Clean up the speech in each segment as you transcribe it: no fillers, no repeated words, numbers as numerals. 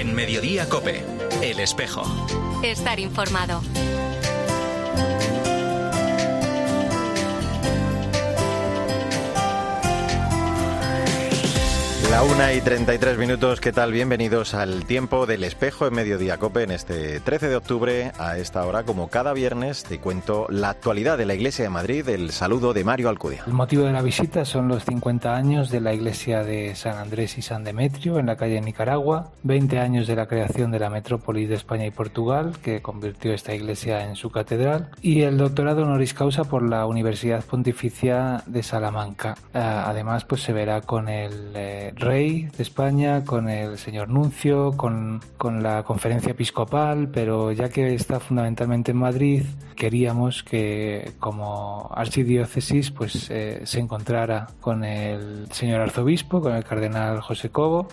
En Mediodía COPE, El Espejo. Estar informado. La 1:33. ¿Qué tal? Bienvenidos al tiempo del Espejo en Mediodía COPE. En este 13 de octubre, a esta hora, como cada viernes, te cuento la actualidad de la Iglesia de Madrid. El saludo de Mario Alcudia. El motivo de la visita son los 50 años de la Iglesia de San Andrés y San Demetrio en la calle Nicaragua, 20 años de la creación de la Metrópolis de España y Portugal, que convirtió esta iglesia en su catedral, y el doctorado honoris causa por la Universidad Pontificia de Salamanca. Además, pues se verá con el Rey de España, con el señor Nuncio, con la conferencia episcopal, pero ya que está fundamentalmente en Madrid, queríamos que como archidiócesis pues se encontrara con el señor arzobispo, con el cardenal José Cobo,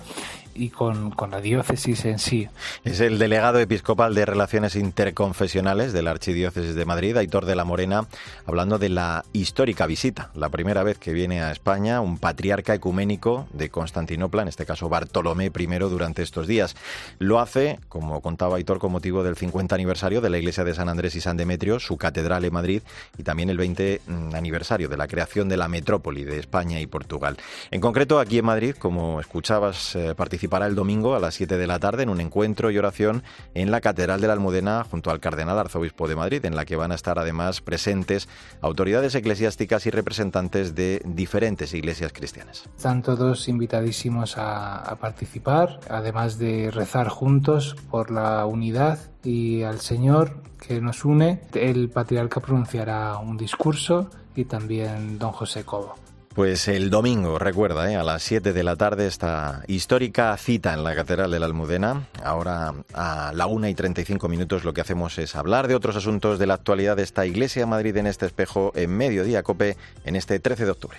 y con la diócesis en sí. Es el delegado episcopal de Relaciones Interconfesionales de la Archidiócesis de Madrid, Aitor de la Morena, hablando de la histórica visita, la primera vez que viene a España un patriarca ecuménico de Constantinopla, en este caso Bartolomé I, durante estos días. Lo hace, como contaba Aitor, con motivo del 50 aniversario de la Iglesia de San Andrés y San Demetrio, su catedral en Madrid, y también el 20 aniversario de la creación de la metrópoli de España y Portugal. En concreto, aquí en Madrid, como escuchabas, participará el domingo a las 7 de la tarde en un encuentro y oración en la Catedral de la Almudena junto al cardenal arzobispo de Madrid, en la que van a estar además presentes autoridades eclesiásticas y representantes de diferentes iglesias cristianas. Están todos invitadísimos a participar, además de rezar juntos por la unidad y al Señor que nos une. El patriarca pronunciará un discurso y también don José Cobo. Pues el domingo, recuerda, a las 7 de la tarde, esta histórica cita en la Catedral de la Almudena. Ahora, a la 1:35, lo que hacemos es hablar de otros asuntos de la actualidad de esta Iglesia de Madrid en este Espejo, en Mediodía COPE, en este 13 de octubre.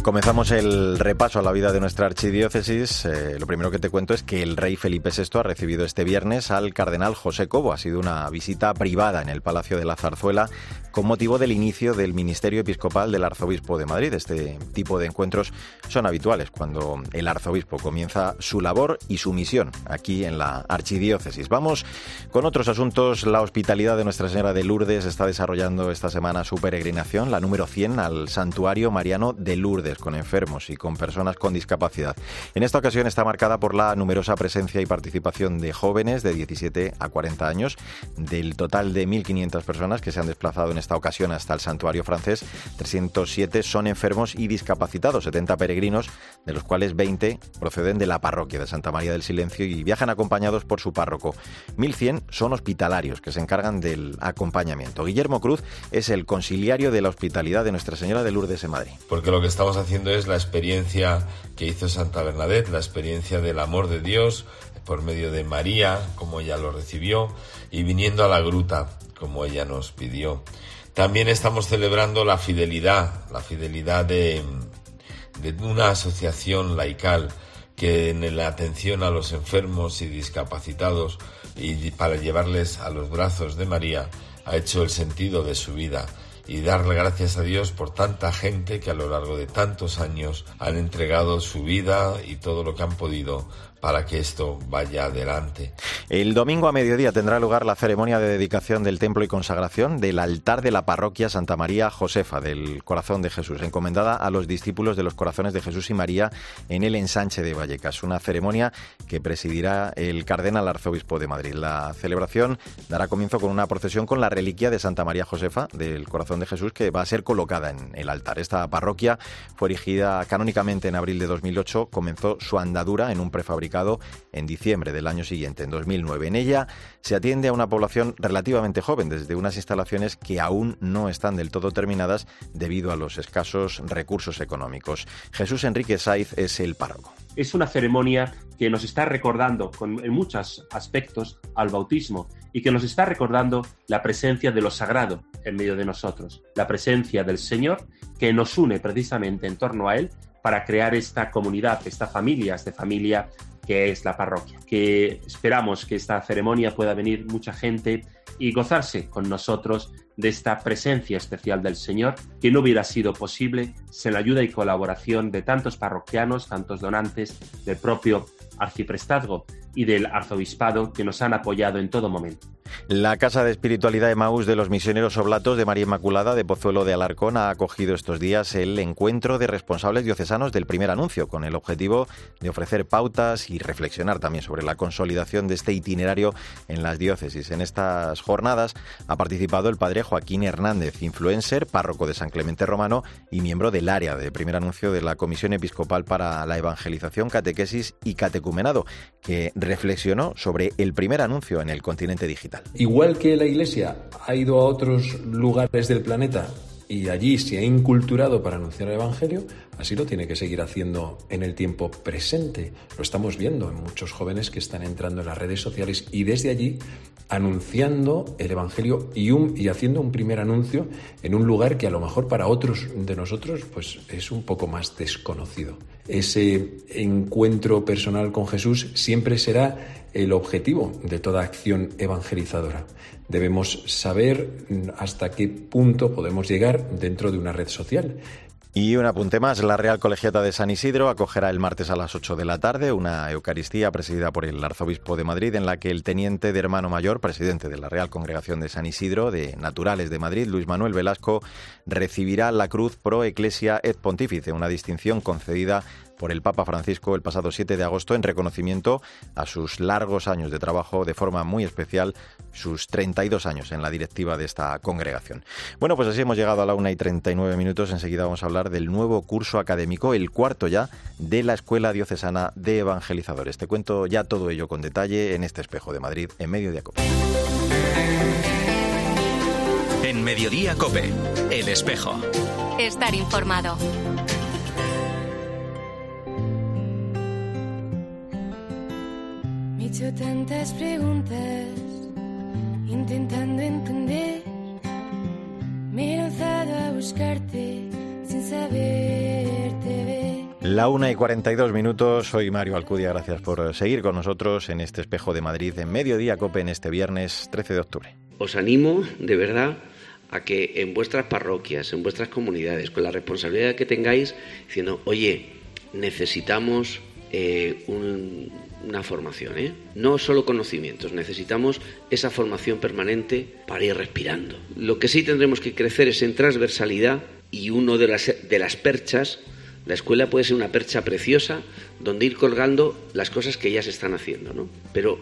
Comenzamos el repaso a la vida de nuestra archidiócesis. Lo primero que te cuento es que el rey Felipe VI ha recibido este viernes al cardenal José Cobo. Ha sido una visita privada en el Palacio de la Zarzuela con motivo del inicio del ministerio episcopal del arzobispo de Madrid. Este tipo de encuentros son habituales cuando el arzobispo comienza su labor y su misión aquí en la archidiócesis. Vamos con otros asuntos. La hospitalidad de Nuestra Señora de Lourdes está desarrollando esta semana su peregrinación, la número 100, al Santuario Mariano de Lourdes, con enfermos y con personas con discapacidad. En esta ocasión está marcada por la numerosa presencia y participación de jóvenes de 17 a 40 años. Del total de 1.500 personas que se han desplazado en esta ocasión hasta el santuario francés, 307 son enfermos y discapacitados, 70 peregrinos, de los cuales 20 proceden de la parroquia de Santa María del Silencio y viajan acompañados por su párroco. 1.100 son hospitalarios que se encargan del acompañamiento. Guillermo Cruz es el consiliario de la hospitalidad de Nuestra Señora de Lourdes en Madrid. Porque lo que estamos haciendo es la experiencia que hizo Santa Bernadette, la experiencia del amor de Dios por medio de María, como ella lo recibió, y viniendo a la gruta, como ella nos pidió. También estamos celebrando la fidelidad de una asociación laical que en la atención a los enfermos y discapacitados y para llevarles a los brazos de María ha hecho el sentido de su vida. Y darle gracias a Dios por tanta gente que a lo largo de tantos años han entregado su vida y todo lo que han podido para que esto vaya adelante. El domingo a mediodía tendrá lugar la ceremonia de dedicación del templo y consagración del altar de la parroquia Santa María Josefa del Corazón de Jesús, encomendada a los discípulos de los Corazones de Jesús y María en el ensanche de Vallecas. Una ceremonia que presidirá el cardenal arzobispo de Madrid. La celebración dará comienzo con una procesión con la reliquia de Santa María Josefa del Corazón de Jesús, que va a ser colocada en el altar. Esta parroquia fue erigida canónicamente en abril de 2008, comenzó su andadura en un prefabricado en diciembre del año siguiente, en 2009. En ella se atiende a una población relativamente joven, desde unas instalaciones que aún no están del todo terminadas debido a los escasos recursos económicos. Jesús Enrique Saiz es el párroco. Es una ceremonia que nos está recordando en muchos aspectos al bautismo y que nos está recordando la presencia de lo sagrado en medio de nosotros, la presencia del Señor que nos une precisamente en torno a Él para crear esta comunidad, esta familia que es la parroquia. Que esperamos que esta ceremonia pueda venir mucha gente y gozarse con nosotros de esta presencia especial del Señor, que no hubiera sido posible sin la ayuda y colaboración de tantos parroquianos, tantos donantes, del propio arciprestazgo y del arzobispado, que nos han apoyado en todo momento. La Casa de Espiritualidad Emaús de los Misioneros Oblatos de María Inmaculada de Pozuelo de Alarcón ha acogido estos días el encuentro de responsables diocesanos del primer anuncio, con el objetivo de ofrecer pautas y reflexionar también sobre la consolidación de este itinerario en las diócesis. En estas jornadas ha participado el padre Joaquín Hernández, influencer, párroco de San Clemente Romano y miembro del área de primer anuncio de la Comisión Episcopal para la Evangelización, Catequesis y Catecumenado, que reflexionó sobre el primer anuncio en el continente digital. Igual que la Iglesia ha ido a otros lugares del planeta y allí se ha inculturado para anunciar el Evangelio, así lo tiene que seguir haciendo en el tiempo presente. Lo estamos viendo en muchos jóvenes que están entrando en las redes sociales y desde allí anunciando el Evangelio y haciendo un primer anuncio en un lugar que a lo mejor para otros de nosotros pues es un poco más desconocido. Ese encuentro personal con Jesús siempre será el objetivo de toda acción evangelizadora. Debemos saber hasta qué punto podemos llegar dentro de una red social. Y un apunte más, la Real Colegiata de San Isidro acogerá el martes a las 8 de la tarde una Eucaristía presidida por el Arzobispo de Madrid, en la que el teniente de hermano mayor, presidente de la Real Congregación de San Isidro de Naturales de Madrid, Luis Manuel Velasco, recibirá la Cruz pro Ecclesia et Pontifice, una distinción concedida por el Papa Francisco el pasado 7 de agosto en reconocimiento a sus largos años de trabajo, de forma muy especial sus 32 años en la directiva de esta congregación. Bueno, pues así hemos llegado a la 1:39. Enseguida vamos a hablar del nuevo curso académico, el cuarto ya, de la Escuela Diocesana de Evangelizadores. Te cuento ya todo ello con detalle en este Espejo de Madrid, en Mediodía COPE. En Mediodía COPE, El Espejo. Estar informado. He hecho tantas preguntas intentando entender. Me he lanzado a buscarte sin saberte ver. La 1:42. Soy Mario Alcudia. Gracias por seguir con nosotros en este Espejo de Madrid en Mediodía COPE en este viernes 13 de octubre. Os animo, de verdad, a que en vuestras parroquias, en vuestras comunidades, con la responsabilidad que tengáis, diciendo, oye, necesitamos una formación, no solo conocimientos, necesitamos esa formación permanente para ir respirando. Lo que sí tendremos que crecer es en transversalidad, y uno de las perchas, la escuela puede ser una percha preciosa donde ir colgando las cosas que ya se están haciendo, ¿no? Pero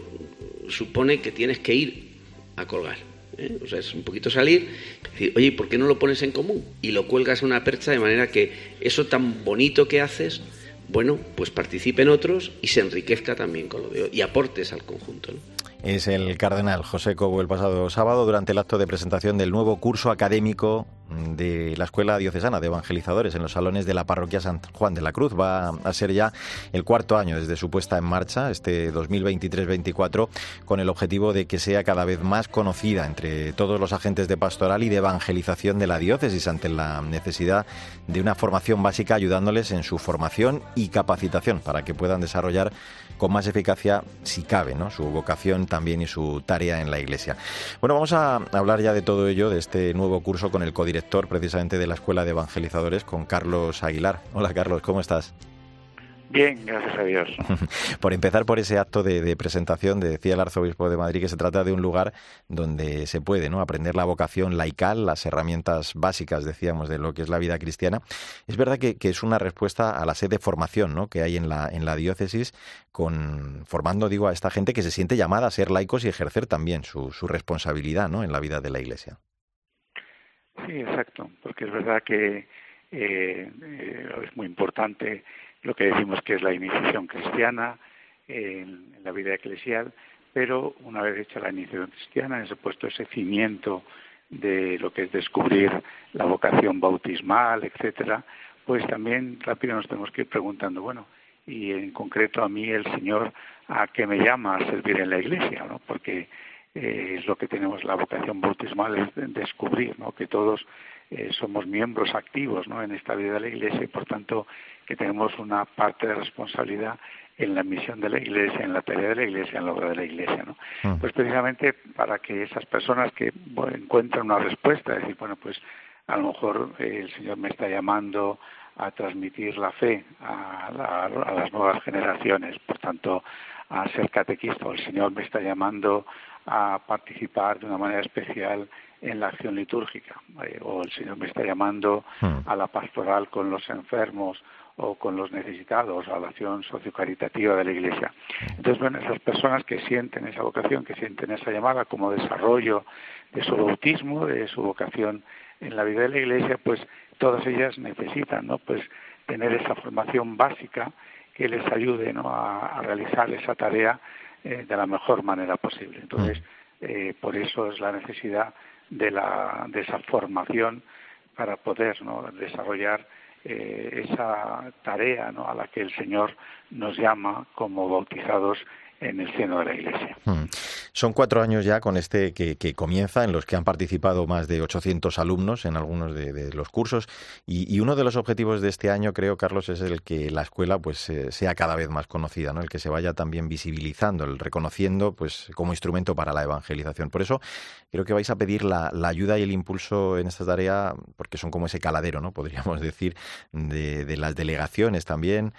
supone que tienes que ir a colgar, o sea, es un poquito salir, decir, oye, ¿por qué no lo pones en común? Y lo cuelgas a una percha de manera que eso tan bonito que haces, bueno, pues participen otros y se enriquezca también con lo de hoy y aportes al conjunto, ¿no? Es el cardenal José Cobo el pasado sábado durante el acto de presentación del nuevo curso académico de la Escuela Diocesana de Evangelizadores en los salones de la parroquia San Juan de la Cruz. Va a ser ya el cuarto año desde su puesta en marcha, este 2023-24, con el objetivo de que sea cada vez más conocida entre todos los agentes de pastoral y de evangelización de la diócesis, ante la necesidad de una formación básica ayudándoles en su formación y capacitación para que puedan desarrollar con más eficacia, si cabe, ¿no?, su vocación también y su tarea en la Iglesia. Bueno, vamos a hablar ya de todo ello, de este nuevo curso, con el codirector precisamente de la Escuela de Evangelizadores, con Carlos Aguilar. Hola, Carlos, ¿cómo estás? Bien, gracias a Dios. Por empezar por ese acto de presentación, decía el arzobispo de Madrid que se trata de un lugar donde se puede, ¿no?, aprender la vocación laical, las herramientas básicas, decíamos, de lo que es la vida cristiana. Es verdad que es una respuesta a la sed de formación, ¿no?, que hay en la diócesis, formando, digo, a esta gente que se siente llamada a ser laicos y ejercer también su responsabilidad, ¿no?, en la vida de la Iglesia. Sí, exacto, porque es verdad que es muy importante lo que decimos que es la iniciación cristiana en la vida eclesial, pero una vez hecha la iniciación cristiana, he puesto ese cimiento de lo que es descubrir la vocación bautismal, etcétera, pues también rápido nos tenemos que ir preguntando, bueno, y en concreto a mí el Señor, ¿a qué me llama a servir en la Iglesia?, ¿no? Porque es lo que tenemos, la vocación bautismal es descubrir, ¿no?, que todos somos miembros activos, ¿no?, en esta vida de la Iglesia, y por tanto que tenemos una parte de responsabilidad en la misión de la Iglesia, en la tarea de la Iglesia, en la obra de la Iglesia, ¿no? Pues precisamente para que esas personas que, bueno, encuentran una respuesta, decir, bueno, pues a lo mejor el Señor me está llamando a transmitir la fe a las nuevas generaciones, por tanto a ser catequista, o el Señor me está llamando a participar de una manera especial en la acción litúrgica, o el Señor me está llamando a la pastoral con los enfermos o con los necesitados, a la acción sociocaritativa de la Iglesia. Entonces, bueno, esas personas que sienten esa vocación, que sienten esa llamada como desarrollo de su bautismo, de su vocación en la vida de la Iglesia, pues todas ellas necesitan, ¿no?, pues tener esa formación básica que les ayude, ¿no?, a realizar esa tarea de la mejor manera posible. Entonces, por eso es la necesidad de esa formación para poder, ¿no?, desarrollar esa tarea, ¿no?, a la que el Señor nos llama como bautizados en el seno de la Iglesia. Son 4 años ya con este que comienza, en los que han participado más de 800 alumnos en algunos de los cursos, y uno de los objetivos de este año, creo, Carlos, es el que la escuela pues sea cada vez más conocida, ¿no?, el que se vaya también visibilizando, el reconociendo pues como instrumento para la evangelización. Por eso creo que vais a pedir la ayuda y el impulso en esta tarea, porque son como ese caladero, ¿no?, podríamos decir, de las delegaciones también,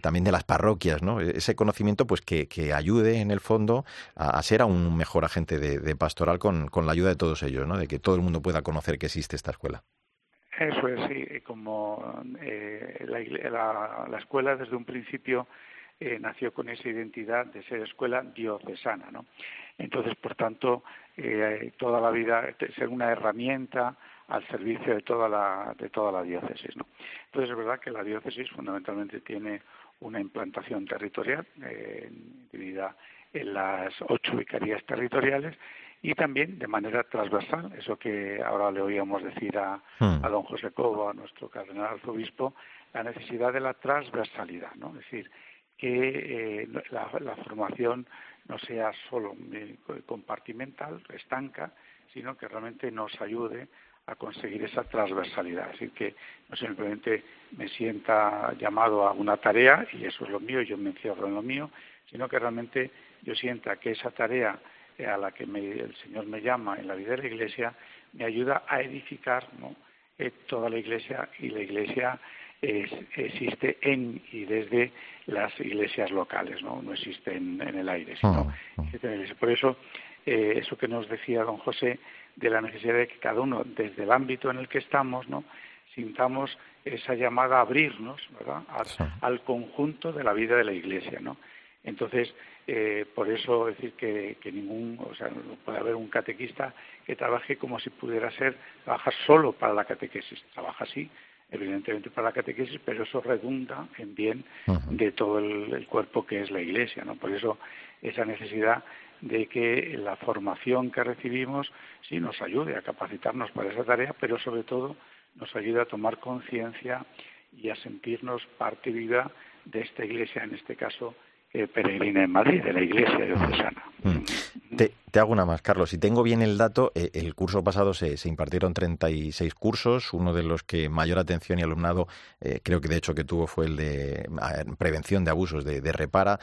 también de las parroquias, ¿no?, ese conocimiento pues que ayude en el fondo a ser aún un mejor agente de pastoral con la ayuda de todos ellos, ¿no?, de que todo el mundo pueda conocer que existe esta escuela. Eso es, sí. Como la escuela desde un principio nació con esa identidad de ser escuela diocesana, ¿no? Entonces, por tanto, toda la vida ser una herramienta al servicio de toda la diócesis, ¿no? Entonces, es verdad que la diócesis fundamentalmente tiene una implantación territorial dividida en las 8 vicarías territoriales, y también de manera transversal, eso que ahora le oíamos decir a don José Cobo, a nuestro cardenal arzobispo, la necesidad de la transversalidad, ¿no? Es decir, que la formación no sea solo compartimental, estanca, sino que realmente nos ayude a conseguir esa transversalidad, es decir, que no simplemente me sienta llamado a una tarea y eso es lo mío, yo me encierro en lo mío, sino que realmente yo sienta que esa tarea a la que el Señor me llama en la vida de la Iglesia me ayuda a edificar, ¿no?, toda la Iglesia, y la Iglesia existe en y desde las iglesias locales, no existe en el aire, sino existe en la Iglesia. Por eso, eso que nos decía don José, de la necesidad de que cada uno, desde el ámbito en el que estamos, ¿no?, sintamos esa llamada a abrirnos, ¿verdad?, al conjunto de la vida de la Iglesia, ¿no? Entonces, por eso decir que no puede haber un catequista que trabaje como si pudiera trabajar solo para la catequesis. Trabaja así, evidentemente, para la catequesis, pero eso redunda en bien de todo el cuerpo que es la Iglesia, ¿no? Por eso esa necesidad de que la formación que recibimos sí nos ayude a capacitarnos para esa tarea, pero sobre todo nos ayude a tomar conciencia y a sentirnos parte viva de esta Iglesia, en este caso peregrina en Madrid, de la Iglesia diocesana. Te hago una más, Carlos. Si tengo bien el dato, el curso pasado se impartieron 36 cursos, uno de los que mayor atención y alumnado, creo que de hecho que tuvo, fue el de prevención de abusos, de Repara,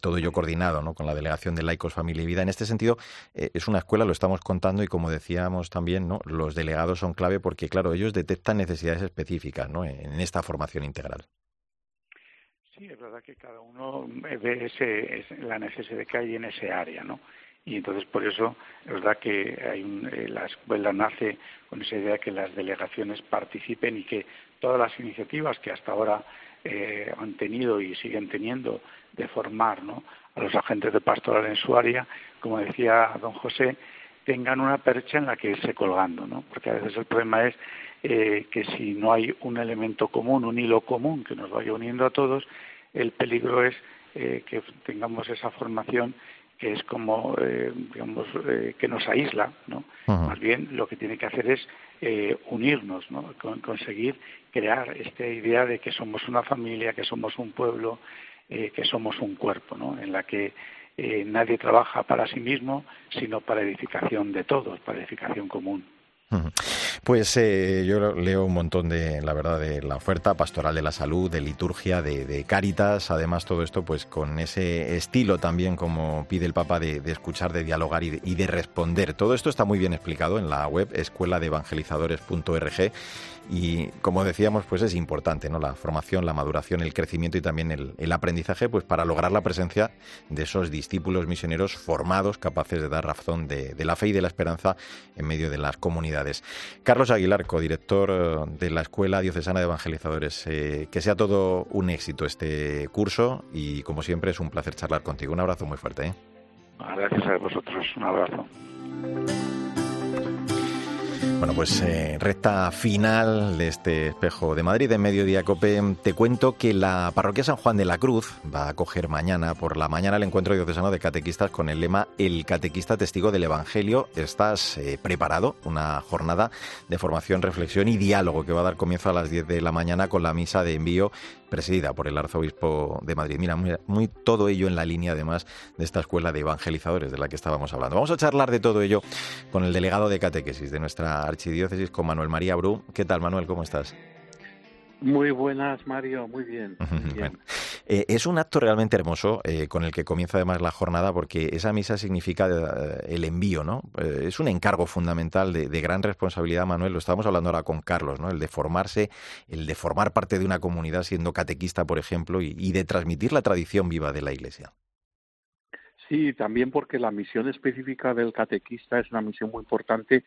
todo ello coordinado, ¿no?, con la Delegación de Laicos, Familia y Vida. En este sentido, es una escuela, lo estamos contando, y como decíamos también, ¿no?, los delegados son clave porque, claro, ellos detectan necesidades específicas, ¿no?, en esta formación integral. Sí, es verdad que cada uno ve la necesidad que hay en ese área, ¿no? Y entonces, por eso, es verdad que la escuela nace con esa idea de que las delegaciones participen y que todas las iniciativas que hasta ahora han tenido y siguen teniendo de formar, ¿no?, a los agentes de pastoral en su área, como decía don José, tengan una percha en la que irse colgando, ¿no? Porque a veces el problema es que si no hay un elemento común, un hilo común que nos vaya uniendo a todos, el peligro es que tengamos esa formación que es como, que nos aísla, ¿no? Más bien lo que tiene que hacer es unirnos, ¿no?, conseguir crear esta idea de que somos una familia, que somos un pueblo, que somos un cuerpo, ¿no?, en la que nadie trabaja para sí mismo, sino para edificación de todos, para edificación común. Pues yo leo un montón de, la verdad, de la oferta pastoral de la salud, de liturgia, de Cáritas, además todo esto pues con ese estilo también como pide el Papa de escuchar, de dialogar y de responder. Todo esto está muy bien explicado en la web escueladeevangelizadores.org y como decíamos pues es importante, ¿no?, la formación, la maduración, el crecimiento y también el aprendizaje pues para lograr la presencia de esos discípulos misioneros formados, capaces de dar razón de la fe y de la esperanza en medio de las comunidades. Carlos Aguilar, codirector de la Escuela Diocesana de Evangelizadores, que sea todo un éxito este curso y como siempre es un placer charlar contigo. Un abrazo muy fuerte, ¿eh? Gracias a vosotros, un abrazo. Bueno, pues recta final de este Espejo de Madrid, de Mediodía Cope. Te cuento que la parroquia San Juan de la Cruz va a acoger mañana por la mañana el encuentro diocesano de catequistas con el lema El catequista testigo del Evangelio. ¿Estás preparado? Una jornada de formación, reflexión y diálogo que va a dar comienzo a las 10 de la mañana con la misa de envío presidida por el arzobispo de Madrid. Mira, muy todo ello en la línea además de esta escuela de evangelizadores de la que estábamos hablando. Vamos a charlar de todo ello con el delegado de catequesis de nuestra Archidiócesis, con Manuel María Brú. ¿Qué tal, Manuel? ¿Cómo estás? Muy buenas, Mario. Muy bien. Muy bien. Bueno, es un acto realmente hermoso con el que comienza además la jornada, porque esa misa significa el envío, ¿no? Es un encargo fundamental de gran responsabilidad, Manuel. Lo estábamos hablando ahora con Carlos, ¿no? El de formarse, el de formar parte de una comunidad siendo catequista, por ejemplo, y de transmitir la tradición viva de la Iglesia. Sí, también porque la misión específica del catequista es una misión muy importante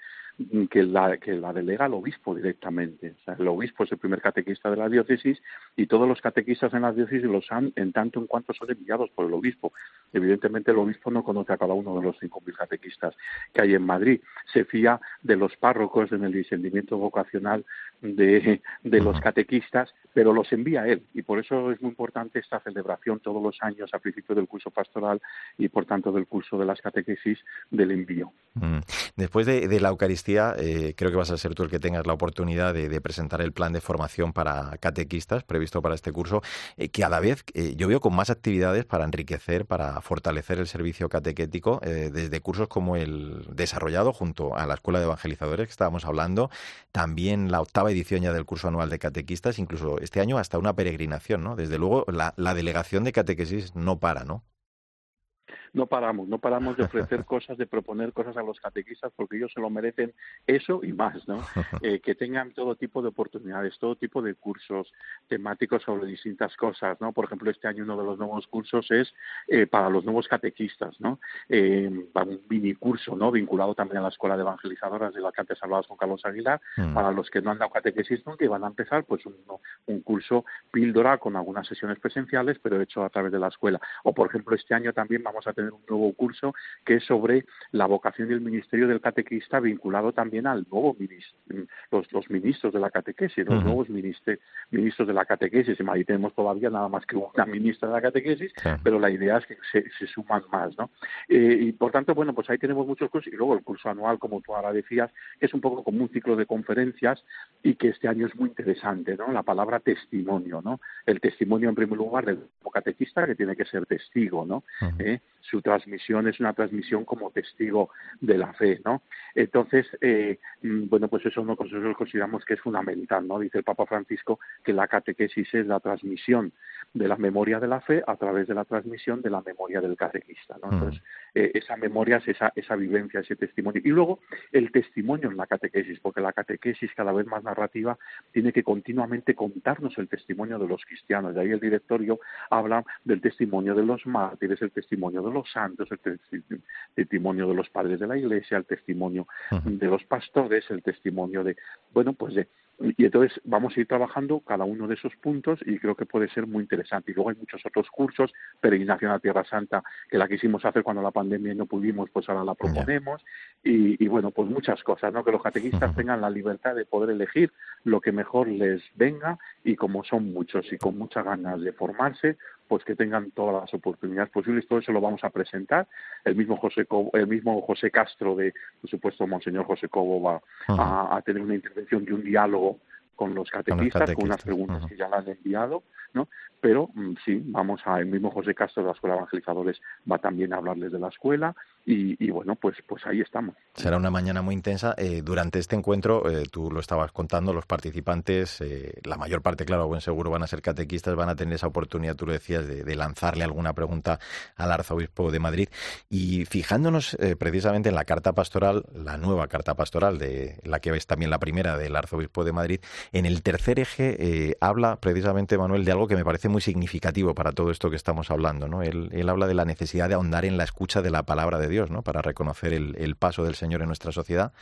que la delega al obispo directamente. O sea, el obispo es el primer catequista de la diócesis y todos los catequistas en la diócesis los han, en tanto en cuanto son enviados por el obispo. Evidentemente el obispo no conoce a cada uno de los 5.000 catequistas que hay en Madrid. Se fía de los párrocos en el discernimiento vocacional de los catequistas, pero los envía él. Y por eso es muy importante esta celebración todos los años a principio del curso pastoral y por tanto del curso de las catequesis del envío. Después de la Eucaristía, creo que vas a ser tú el que tengas la oportunidad de presentar el plan de formación para catequistas previsto para este curso, que a la vez yo veo con más actividades para enriquecer, para fortalecer el servicio catequético, desde cursos como el desarrollado junto a la Escuela de Evangelizadores que estábamos hablando, también la octava edición ya del curso anual de catequistas, incluso este año hasta una peregrinación, ¿no? Desde luego la delegación de catequesis no para, ¿no? No paramos de ofrecer cosas, de proponer cosas a los catequistas porque ellos se lo merecen, eso y más, ¿no? Que tengan todo tipo de oportunidades, todo tipo de cursos temáticos sobre distintas cosas, ¿no? Por ejemplo, este año uno de los nuevos cursos es para los nuevos catequistas, ¿no? Un minicurso, ¿no? Vinculado también a la Escuela de Evangelizadoras de la que antes hablabas con Carlos Aguilar, para los que no han dado catequesis, ¿no?, que van a empezar pues un curso píldora con algunas sesiones presenciales, pero hecho a través de la escuela. O, por ejemplo, este año también vamos a tener un nuevo curso que es sobre la vocación del ministerio del catequista, vinculado también al nuevo los ministros de la catequesis, los nuevos ministros de la catequesis. En Madrid tenemos todavía nada más que una ministra de la catequesis, pero la idea es que se suman más, ¿no? Y por tanto, bueno, pues ahí tenemos muchos cursos y luego el curso anual, como tú ahora decías, que es un poco como un ciclo de conferencias y que este año es muy interesante, ¿no? La palabra testimonio, ¿no? El testimonio en primer lugar del catequista, que tiene que ser testigo, ¿no? Su transmisión es una transmisión como testigo de la fe, ¿no? Entonces, bueno, pues eso nosotros consideramos que es fundamental, ¿no? Dice el Papa Francisco que la catequesis es la transmisión de la memoria de la fe a través de la transmisión de la memoria del catequista, ¿no? Entonces, esa memoria es esa vivencia, ese testimonio. Y luego, el testimonio en la catequesis, porque la catequesis cada vez más narrativa tiene que continuamente contarnos el testimonio de los cristianos. De ahí el directorio habla del testimonio de los mártires, el testimonio de los santos, el testimonio de los padres de la Iglesia, el testimonio de los pastores, el testimonio de, bueno, pues de... Y entonces vamos a ir trabajando cada uno de esos puntos y creo que puede ser muy interesante. Y luego hay muchos otros cursos, peregrinación a Tierra Santa, que la quisimos hacer cuando la pandemia no pudimos, pues ahora la proponemos. Y bueno, pues muchas cosas, ¿no? Que los catequistas tengan la libertad de poder elegir lo que mejor les venga y como son muchos y con muchas ganas de formarse, pues que tengan todas las oportunidades posibles. Todo eso lo vamos a presentar. El mismo José Castro, por supuesto, Monseñor José Cobo, va a tener una intervención y un diálogo con los catequistas, con unas preguntas que ya le han enviado, ¿no? Pero sí, el mismo José Castro de la Escuela de Evangelizadores va también a hablarles de la escuela Y bueno, pues ahí estamos. Será una mañana muy intensa. Durante este encuentro, tú lo estabas contando, los participantes, la mayor parte, claro, buen seguro, van a ser catequistas, van a tener esa oportunidad, tú lo decías, de lanzarle alguna pregunta al arzobispo de Madrid. Y fijándonos precisamente en la carta pastoral, la nueva carta pastoral, de la que es también la primera del arzobispo de Madrid, en el tercer eje habla precisamente, Manuel, de algo que me parece muy significativo para todo esto que estamos hablando, ¿no? Él habla de la necesidad de ahondar en la escucha de la palabra de Dios, ¿no? Para reconocer el paso del Señor en nuestra sociedad.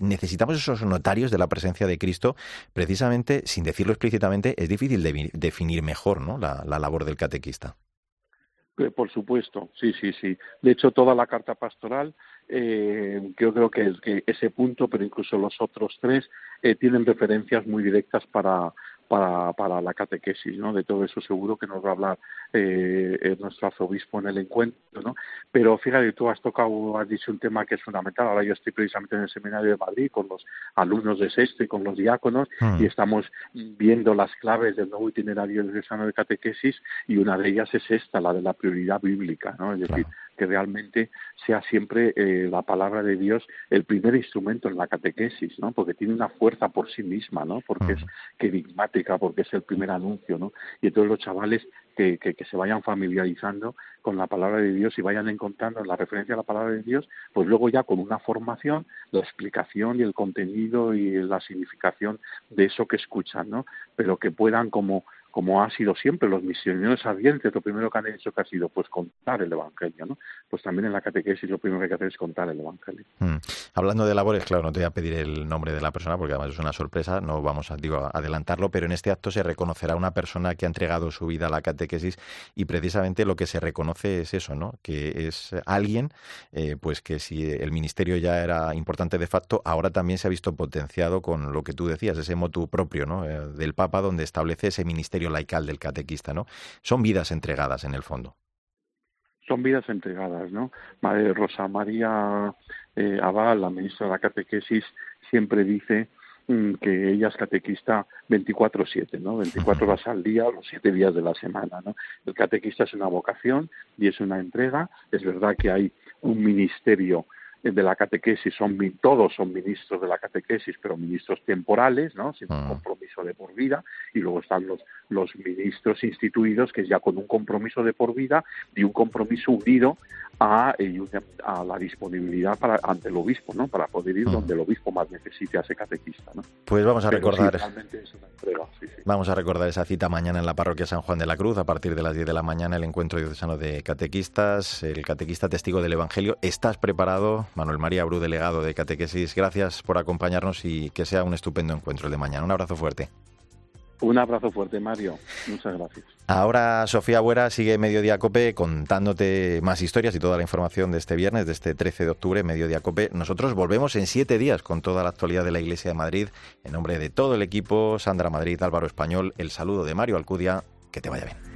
Necesitamos esos notarios de la presencia de Cristo. Precisamente, sin decirlo explícitamente, es difícil definir mejor, ¿no?, la labor del catequista. Por supuesto, sí. De hecho, toda la carta pastoral, yo creo que ese punto, pero incluso los otros tres, tienen referencias muy directas para la catequesis, ¿no? De todo eso seguro que nos va a hablar nuestro arzobispo en el encuentro, ¿no? Pero fíjate, tú has dicho un tema que es fundamental. Ahora yo estoy precisamente en el Seminario de Madrid con los alumnos de sexto y con los diáconos y estamos viendo las claves del nuevo itinerario diocesano de catequesis, y una de ellas es esta, la de la prioridad bíblica, ¿no? Es decir, que realmente sea siempre la palabra de Dios el primer instrumento en la catequesis, ¿no? Porque tiene una fuerza por sí misma, ¿no? Porque es querigmática, porque es el primer anuncio, ¿no? Y entonces los chavales que se vayan familiarizando con la palabra de Dios y vayan encontrando la referencia a la palabra de Dios, pues luego ya con una formación, la explicación y el contenido y la significación de eso que escuchan, ¿no? Pero que puedan, como ha sido siempre los misioneros ardientes, lo primero que han hecho que ha sido pues contar el Evangelio, ¿no? Pues también en la catequesis lo primero que hay que hacer es contar el Evangelio. Hablando de labores, claro, no te voy a pedir el nombre de la persona porque además es una sorpresa, no vamos a adelantarlo, pero en este acto se reconocerá una persona que ha entregado su vida a la catequesis, y precisamente lo que se reconoce es eso, ¿no? Que es alguien pues que, si el ministerio ya era importante de facto, ahora también se ha visto potenciado con lo que tú decías, ese motu propio, ¿no?, del Papa, donde establece ese ministerio laical del catequista, ¿no? Son vidas entregadas en el fondo. Son vidas entregadas, ¿no? Madre Rosa María Abal, la ministra de la catequesis, siempre dice que ella es catequista 24/7, ¿no? 24 horas al día, los 7 días de la semana, ¿no? El catequista es una vocación y es una entrega. Es verdad que hay un ministerio de la catequesis, todos son ministros de la catequesis, pero ministros temporales, ¿no?, sin un compromiso de por vida, y luego están los ministros instituidos, que es ya con un compromiso de por vida y un compromiso unido a la disponibilidad ante el obispo, ¿no?, para poder ir donde el obispo más necesite a ese catequista, ¿no? Pues vamos a recordar, sí, es una entrega, sí. Vamos a recordar esa cita mañana en la parroquia San Juan de la Cruz, a partir de las 10 de la mañana, el encuentro diocesano de catequistas, el catequista testigo del Evangelio. ¿Estás preparado? Manuel María Brú, delegado de Catequesis, gracias por acompañarnos y que sea un estupendo encuentro el de mañana. Un abrazo fuerte. Un abrazo fuerte, Mario. Muchas gracias. Ahora Sofía Buera sigue Mediodía Cope contándote más historias y toda la información de este viernes, de este 13 de octubre, Mediodía Cope. Nosotros volvemos en 7 días con toda la actualidad de la Iglesia de Madrid. En nombre de todo el equipo, Sandra Madrid, Álvaro Español, el saludo de Mario Alcudia. Que te vaya bien.